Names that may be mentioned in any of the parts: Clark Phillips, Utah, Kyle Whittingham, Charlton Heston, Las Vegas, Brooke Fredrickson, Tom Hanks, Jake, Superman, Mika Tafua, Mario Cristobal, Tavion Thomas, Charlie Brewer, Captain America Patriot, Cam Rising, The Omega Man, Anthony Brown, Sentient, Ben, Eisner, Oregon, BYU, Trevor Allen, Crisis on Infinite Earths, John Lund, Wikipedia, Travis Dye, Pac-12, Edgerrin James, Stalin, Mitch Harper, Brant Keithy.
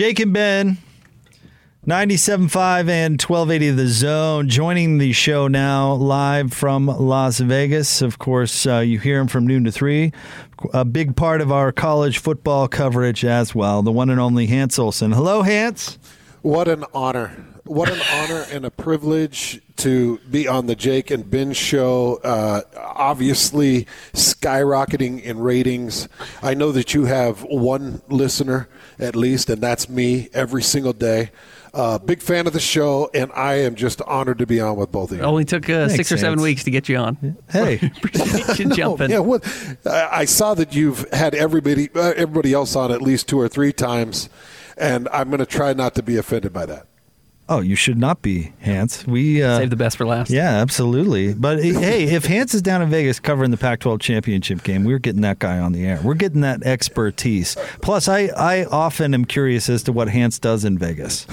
Jake and Ben, 97.5 and 1280 of The Zone, joining the show now live from Las Vegas. Of course, you hear him from noon to 3. A big part of our college football coverage as well. The one and only Hans Olsen. Hello, Hans. What an honor. What an honor and a privilege to be on the Jake and Ben show, obviously skyrocketing in ratings. I know that you have one listener at least, and that's me every single day. Big fan of the show, and I am just honored to be on with both of you. It only took 6 or 7 weeks to get you on. Hey, appreciate you jumping. Yeah, well, I saw that you've had everybody else on at least 2 or 3 times, and I'm going to try not to be offended by that. Oh, you should not be, Hans. We save the best for last. Yeah, absolutely. But hey, if Hans is down in Vegas covering the Pac-12 championship game, we're getting that guy on the air. We're getting that expertise. Plus, I often am curious as to what Hans does in Vegas.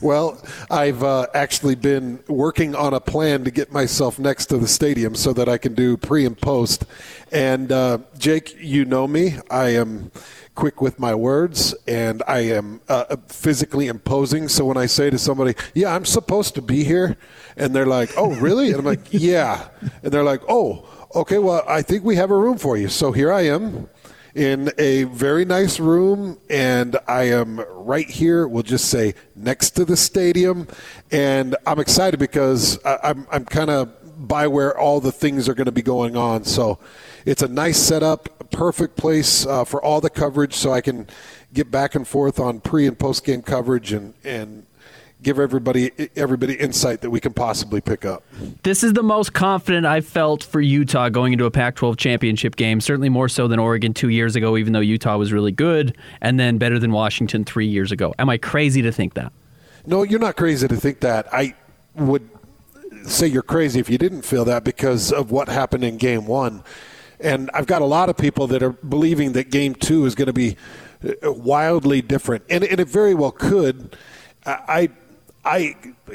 Well, I've actually been working on a plan to get myself next to the stadium so that I can do pre and post. And Jake, you know me. I am quick with my words, and I am physically imposing. So when I say to somebody, yeah, I'm supposed to be here, and they're like, oh, really? And I'm like, yeah. And they're like, oh, okay, well, I think we have a room for you. So here I am in a very nice room, and I am right here, we'll just say, next to the stadium. And I'm excited because I'm kind of by where all the things are going to be going on. So it's a nice setup. Perfect place for all the coverage, so I can get back and forth on pre and post game coverage and give everybody insight that we can possibly pick up. This is the most confident I've felt for Utah going into a Pac-12 championship game, certainly more so than Oregon 2 years ago, even though Utah was really good, and then better than Washington 3 years ago. Am I crazy to think that? No, you're not crazy to think that. I would say you're crazy if you didn't feel that because of what happened in game one. And I've got a lot of people that are believing that Game 2 is going to be wildly different. And it very well could. I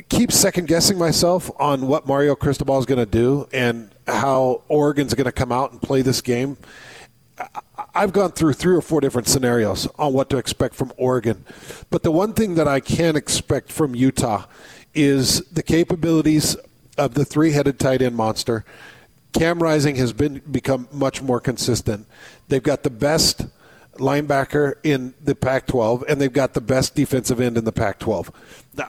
keep second-guessing myself on what Mario Cristobal is going to do and how Oregon's going to come out and play this game. I've gone through 3 or 4 different scenarios on what to expect from Oregon. But the one thing that I can expect from Utah is the capabilities of the three-headed tight end monster. Cam Rising has become much more consistent. They've got the best linebacker in the Pac-12, and they've got the best defensive end in the Pac-12.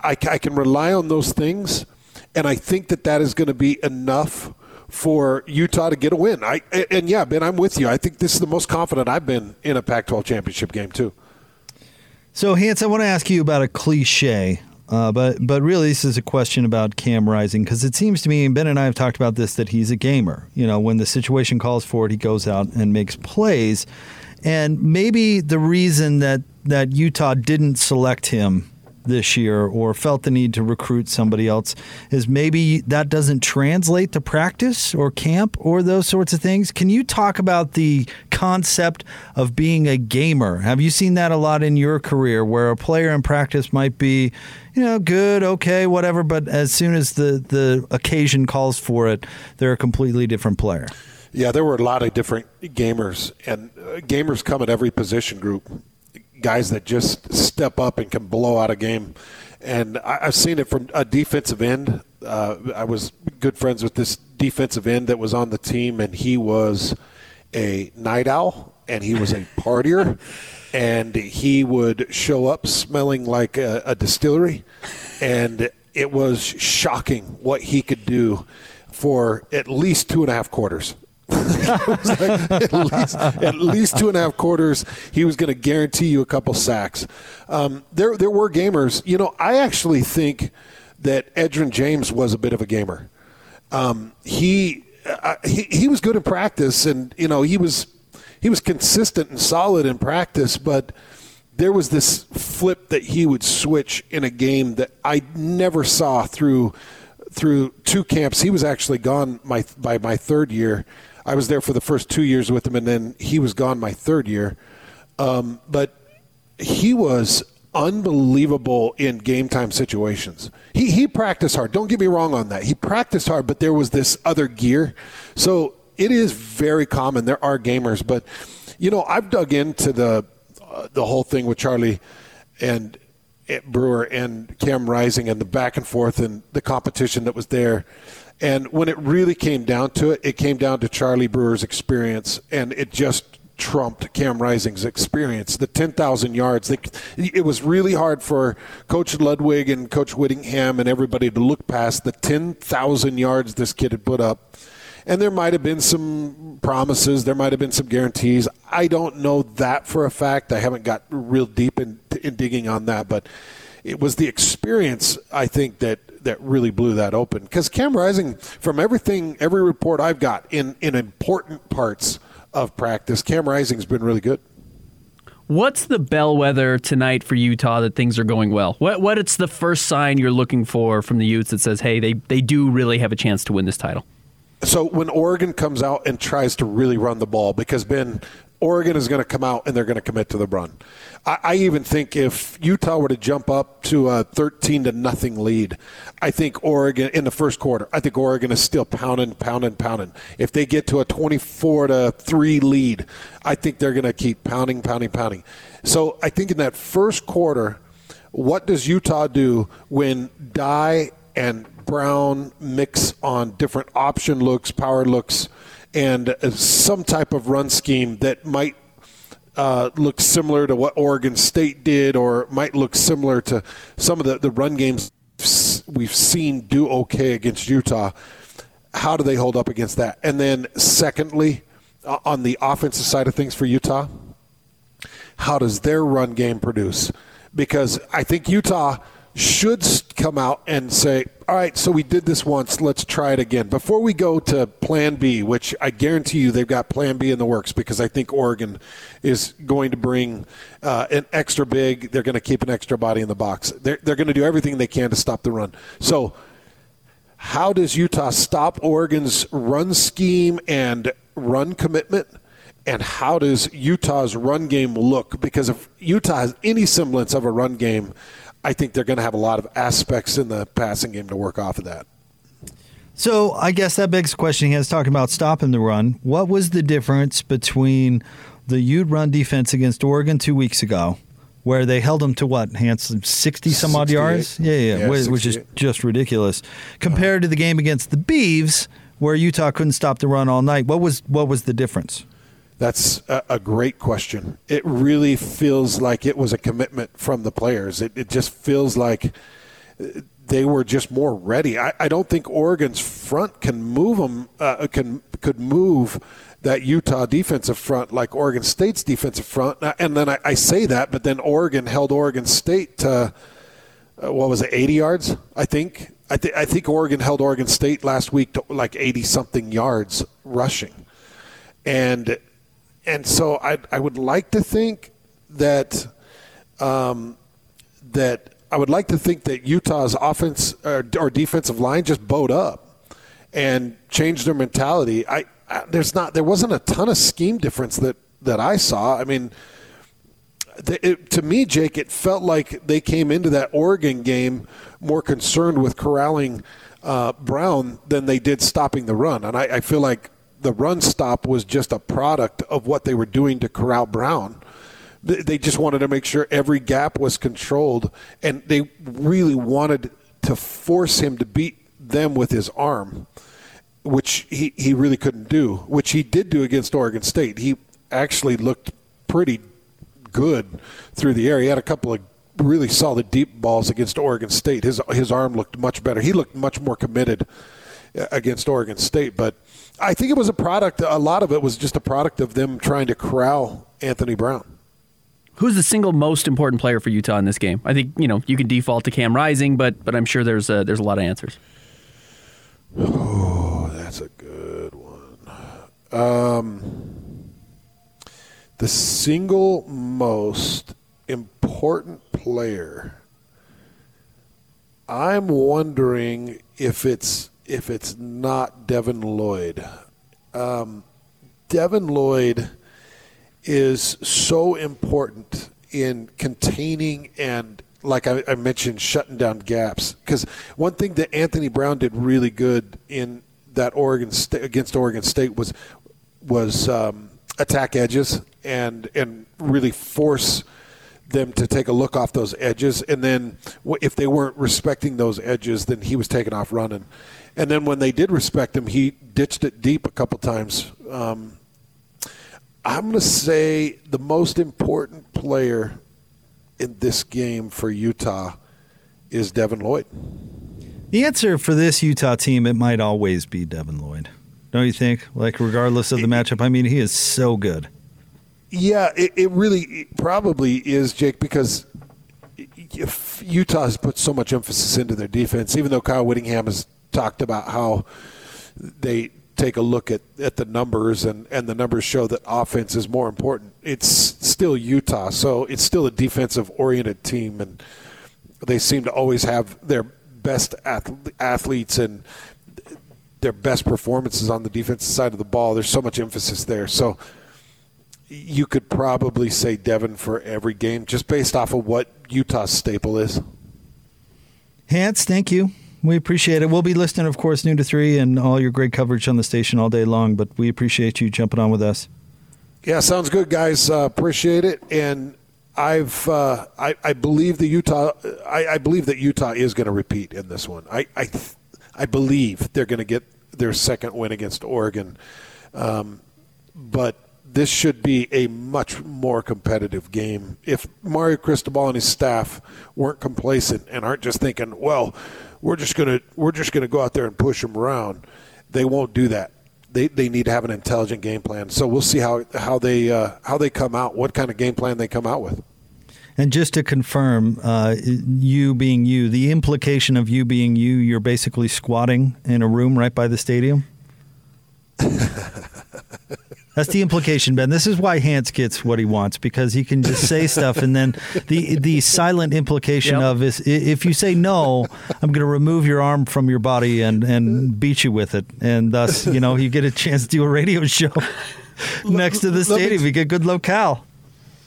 I can rely on those things, and I think that is going to be enough for Utah to get a win. And Ben, I'm with you. I think this is the most confident I've been in a Pac-12 championship game, too. So, Hans, I want to ask you about a cliche. But really, this is a question about Cam Rising, because it seems to me, and Ben and I have talked about this, that he's a gamer. You know, when the situation calls for it, he goes out and makes plays. And maybe the reason that Utah didn't select him this year or felt the need to recruit somebody else is maybe that doesn't translate to practice or camp or those sorts of things. Can you talk about the concept of being a gamer? Have you seen that a lot in your career where a player in practice might be, you know, good, okay, whatever, but as soon as the occasion calls for it, they're a completely different player? Yeah, there were a lot of different gamers, and gamers come at every position group. Guys that just step up and can blow out a game. And I've seen it from a defensive end. I was good friends with this defensive end that was on the team, and he was a night owl, and he was a partier, and he would show up smelling like a distillery. And it was shocking what he could do for at least 2.5 quarters. It was like at least 2.5 quarters, he was going to guarantee you a couple sacks. There were gamers. You know, I actually think that Edgerrin James was a bit of a gamer. He was good in practice, and you know he was consistent and solid in practice. But there was this flip that he would switch in a game that I never saw through 2 camps. He was actually gone by my 3rd year. I was there for the first 2 years with him, and then he was gone my 3rd year. But he was unbelievable in game time situations. He practiced hard. Don't get me wrong on that. He practiced hard, but there was this other gear. So it is very common. There are gamers. But, you know, I've dug into the the whole thing with Charlie and Brewer and Cam Rising and the back and forth and the competition that was there. And when it really came down to it, it came down to Charlie Brewer's experience, and it just trumped Cam Rising's experience. The 10,000 yards, it was really hard for Coach Ludwig and Coach Whittingham and everybody to look past the 10,000 yards this kid had put up. And there might have been some promises. There might have been some guarantees. I don't know that for a fact. I haven't got real deep in digging on that. But it was the experience, I think, that really blew that open. Because Cam Rising, from every report I've got in important parts of practice, Cam Rising's been really good. What's the bellwether tonight for Utah that things are going well? What it's the first sign you're looking for from the Utes that says, hey, they do really have a chance to win this title? So when Oregon comes out and tries to really run the ball, because Ben, Oregon is going to come out and they're going to commit to the run. I even think if Utah were to jump up to a 13-0 lead, I think Oregon in the first quarter, I think Oregon is still pounding. If they get to a 24-3 lead, I think they're going to keep pounding. So I think in that first quarter, what does Utah do when Dye and Brown mix on different option looks, power looks, and some type of run scheme that might look similar to what Oregon State did, or might look similar to some of the run games we've seen do okay against Utah? How do they hold up against that? And then secondly, on the offensive side of things for Utah, how does their run game produce? Because I think Utah should come out and say, all right, so we did this once, let's try it again. Before we go to plan B, which I guarantee you they've got plan B in the works, because I think Oregon is going to bring an extra big, they're going to keep an extra body in the box. They're going to do everything they can to stop the run. So how does Utah stop Oregon's run scheme and run commitment? And how does Utah's run game look? Because if Utah has any semblance of a run game, I think they're going to have a lot of aspects in the passing game to work off of that. So I guess that begs the question, he has talking about stopping the run. What was the difference between the Ute run defense against Oregon 2 weeks ago, where they held them to what, Hanson, 60-some-odd yards? Yeah, which is just ridiculous. Compared to the game against the Beavs, where Utah couldn't stop the run all night, what was the difference? That's a great question. It really feels like it was a commitment from the players. It just feels like they were just more ready. I don't think Oregon's front can move them. Could move that Utah defensive front like Oregon State's defensive front. And then I say that, but then Oregon held Oregon State to, 80 yards? I think Oregon held Oregon State last week to like 80-something yards rushing, and so I would like to think that that Utah's offense or defensive line just bowed up and changed their mentality. There wasn't a ton of scheme difference that I saw. I mean, to me, Jake, it felt like they came into that Oregon game more concerned with corralling Brown than they did stopping the run, and I feel like the run stop was just a product of what they were doing to corral Brown. They just wanted to make sure every gap was controlled, and they really wanted to force him to beat them with his arm, which he really couldn't do, which he did do against Oregon State. He actually looked pretty good through the air. He had a couple of really solid deep balls against Oregon State. His arm looked much better. He looked much more committed against Oregon State, but I think it was a lot of it was just a product of them trying to corral Anthony Brown. Who's the single most important player for Utah in this game? I think, you can default to Cam Rising, but I'm sure there's a lot of answers. Oh, that's a good one. The single most important player, I'm wondering if it's not Devin Lloyd. Devin Lloyd is so important in containing and, like I mentioned, shutting down gaps. Because one thing that Anthony Brown did really good in that against Oregon State was attack edges and really force them to take a look off those edges. And then if they weren't respecting those edges, then he was taken off running. And then when they did respect him, he ditched it deep a couple times. I'm going to say the most important player in this game for Utah is Devin Lloyd. The answer for this Utah team, it might always be Devin Lloyd. Don't you think? Like, regardless of the matchup, I mean, he is so good. Yeah, it really probably is, Jake, because Utah has put so much emphasis into their defense, even though Kyle Whittingham has talked about how they take a look at the numbers, and the numbers show that offense is more important. It's still Utah, so it's still a defensive-oriented team, and they seem to always have their best athletes and their best performances on the defensive side of the ball. There's so much emphasis there. So you could probably say Devin for every game, just based off of what Utah's staple is. Hans, thank you. We appreciate it. We'll be listening, of course, noon to 3, and all your great coverage on the station all day long, but we appreciate you jumping on with us. Yeah, sounds good, guys. Appreciate it. And I believe that Utah is going to repeat in this one. I believe they're going to get their second win against Oregon. But this should be a much more competitive game. If Mario Cristobal and his staff weren't complacent and aren't just thinking, well, we're just gonna go out there and push them around, they won't do that. They need to have an intelligent game plan. So we'll see how they come out, what kind of game plan they come out with. And just to confirm, you being you, the implication of you being you, you're basically squatting in a room right by the stadium? That's the implication, Ben. This is why Hans gets what he wants, because he can just say stuff, and then the silent implication of is, if you say no, I'm going to remove your arm from your body and beat you with it. And thus, you know, you get a chance to do a radio show next to the stadium. You get good locale.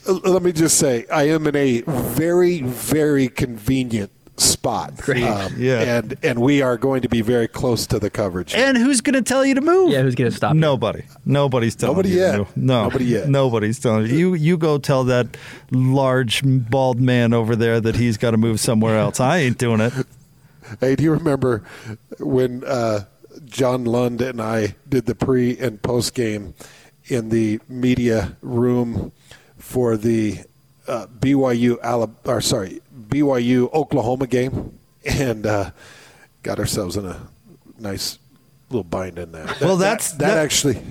Let me just say, I am in a very, very convenient spot. Great. And we are going to be very close to the coverage. And who's going to tell you to move? Yeah, who's going to stop you? Nobody. Nobody's telling you to move. No. Nobody yet. Nobody's telling you. You go tell that large, bald man over there that he's got to move somewhere else. I ain't doing it. Hey, do you remember when John Lund and I did the pre- and post-game in the media room for the BYU-Oklahoma game, and got ourselves in a nice little bind in there. Actually,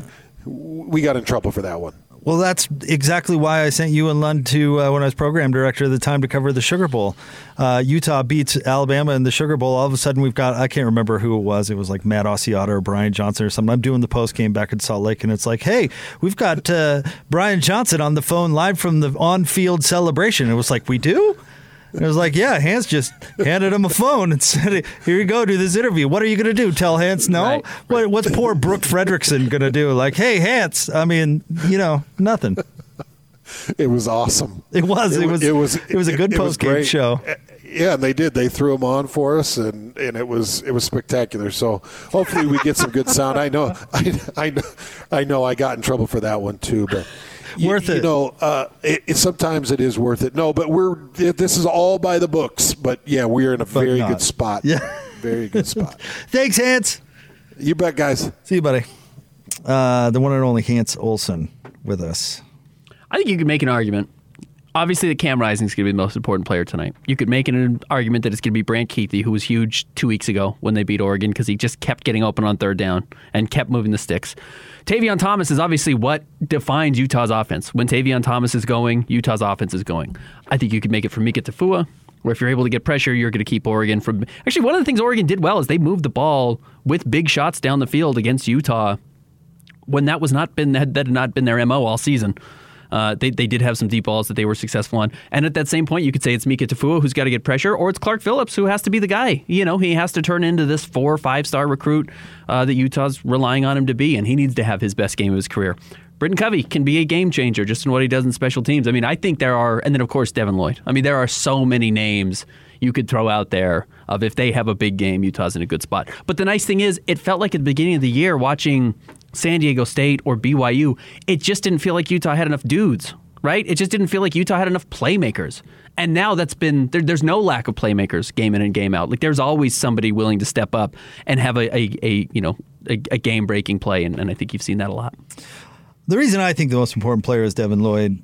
we got in trouble for that one. Well, that's exactly why I sent you and Lund to, when I was program director at the time, to cover the Sugar Bowl. Utah beats Alabama in the Sugar Bowl. All of a sudden, we've got, I can't remember who it was. It was like Matt Osciotta or Brian Johnson or something. I'm doing the post game back in Salt Lake, and it's like, hey, we've got Brian Johnson on the phone live from the on-field celebration. It was like, we do? It was like, yeah, Hans just handed him a phone and said, here you go, do this interview. What are you going to do? Tell Hans no? Right. What's poor Brooke Fredrickson going to do? Like, hey, Hans, I mean, you know, nothing. It was awesome. It was a good post-game show. Yeah, and they did. They threw him on for us, and it was spectacular. So hopefully we get some good sound. I know I got in trouble for that one too, but worth it. You know, sometimes it is worth it. No, but this is all by the books. But yeah, we're in a very good spot. Yeah, very good spot. Thanks, Hans. You bet, guys. See you, buddy. The one and only Hans Olsen with us. I think you could make an argument. Obviously, that Cam Rising is going to be the most important player tonight. You could make an argument that it's going to be Brant Keithy, who was huge 2 weeks ago when they beat Oregon because he just kept getting open on third down and kept moving the sticks. Tavion Thomas is obviously what defines Utah's offense. When Tavion Thomas is going, Utah's offense is going. I think you could make it for Mika Tafua, where if you're able to get pressure, you're going to keep Oregon from... Actually, one of the things Oregon did well is they moved the ball with big shots down the field against Utah when that had not been their MO all season. They did have some deep balls that they were successful on. And at that same point, you could say it's Mika Tafua who's got to get pressure, or it's Clark Phillips who has to be the guy. You know, he has to turn into this 4- or 5-star recruit that Utah's relying on him to be, and he needs to have his best game of his career. Britton Covey can be a game changer just in what he does in special teams. I mean, I think there are, and then of course Devin Lloyd. I mean, there are so many names you could throw out there of if they have a big game, Utah's in a good spot. But the nice thing is, it felt like at the beginning of the year watching San Diego State or BYU, it just didn't feel like Utah had enough dudes, right? It just didn't feel like Utah had enough playmakers. And now that's been, there's no lack of playmakers game in and game out. Like there's always somebody willing to step up and have a game-breaking play, and I think you've seen that a lot. The reason I think the most important player is Devin Lloyd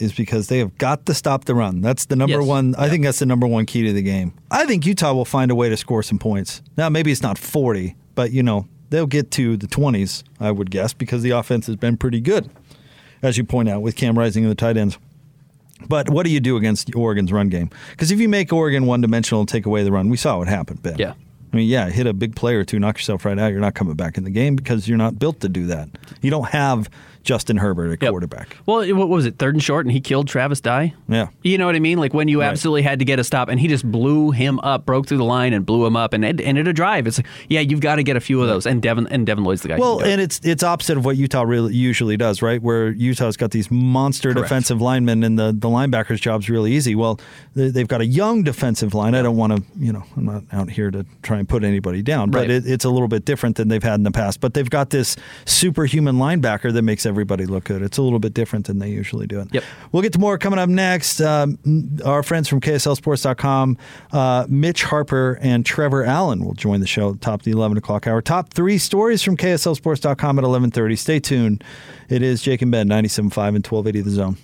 is because they have got to stop the run. That's the number one. I think that's the number one key to the game. I think Utah will find a way to score some points. Now, maybe it's not 40, but, you know, they'll get to the 20s, I would guess, because the offense has been pretty good, as you point out, with Cam Rising and the tight ends. But what do you do against Oregon's run game? Because if you make Oregon one-dimensional and take away the run, we saw what happened, Ben. Yeah. I mean, yeah, hit a big play or two, knock yourself right out. You're not coming back in the game because you're not built to do that. You don't have Justin Herbert at quarterback. Well, what was it, 3rd and short, and he killed Travis Dye? Yeah. You know what I mean? Like when you absolutely had to get a stop, and he just blew him up, broke through the line and blew him up, and it ended a drive. It's like, yeah, you've got to get a few of those, and Devin Lloyd's the guy. Well, and it's opposite of what Utah really usually does, right? Where Utah's got these monster defensive linemen, and the linebacker's job's really easy. Well, they've got a young defensive line. I don't want to, you know, I'm not out here to try and put anybody down, but it's a little bit different than they've had in the past. But they've got this superhuman linebacker that makes everybody look good. It's a little bit different than they usually do it. Yep. We'll get to more coming up next. Our friends from KSLSports.com, Mitch Harper and Trevor Allen will join the show at the top of the 11 o'clock hour. Top three stories from KSLSports.com at 11:30. Stay tuned. It is Jake and Ben, 97.5 and 1280 The Zone.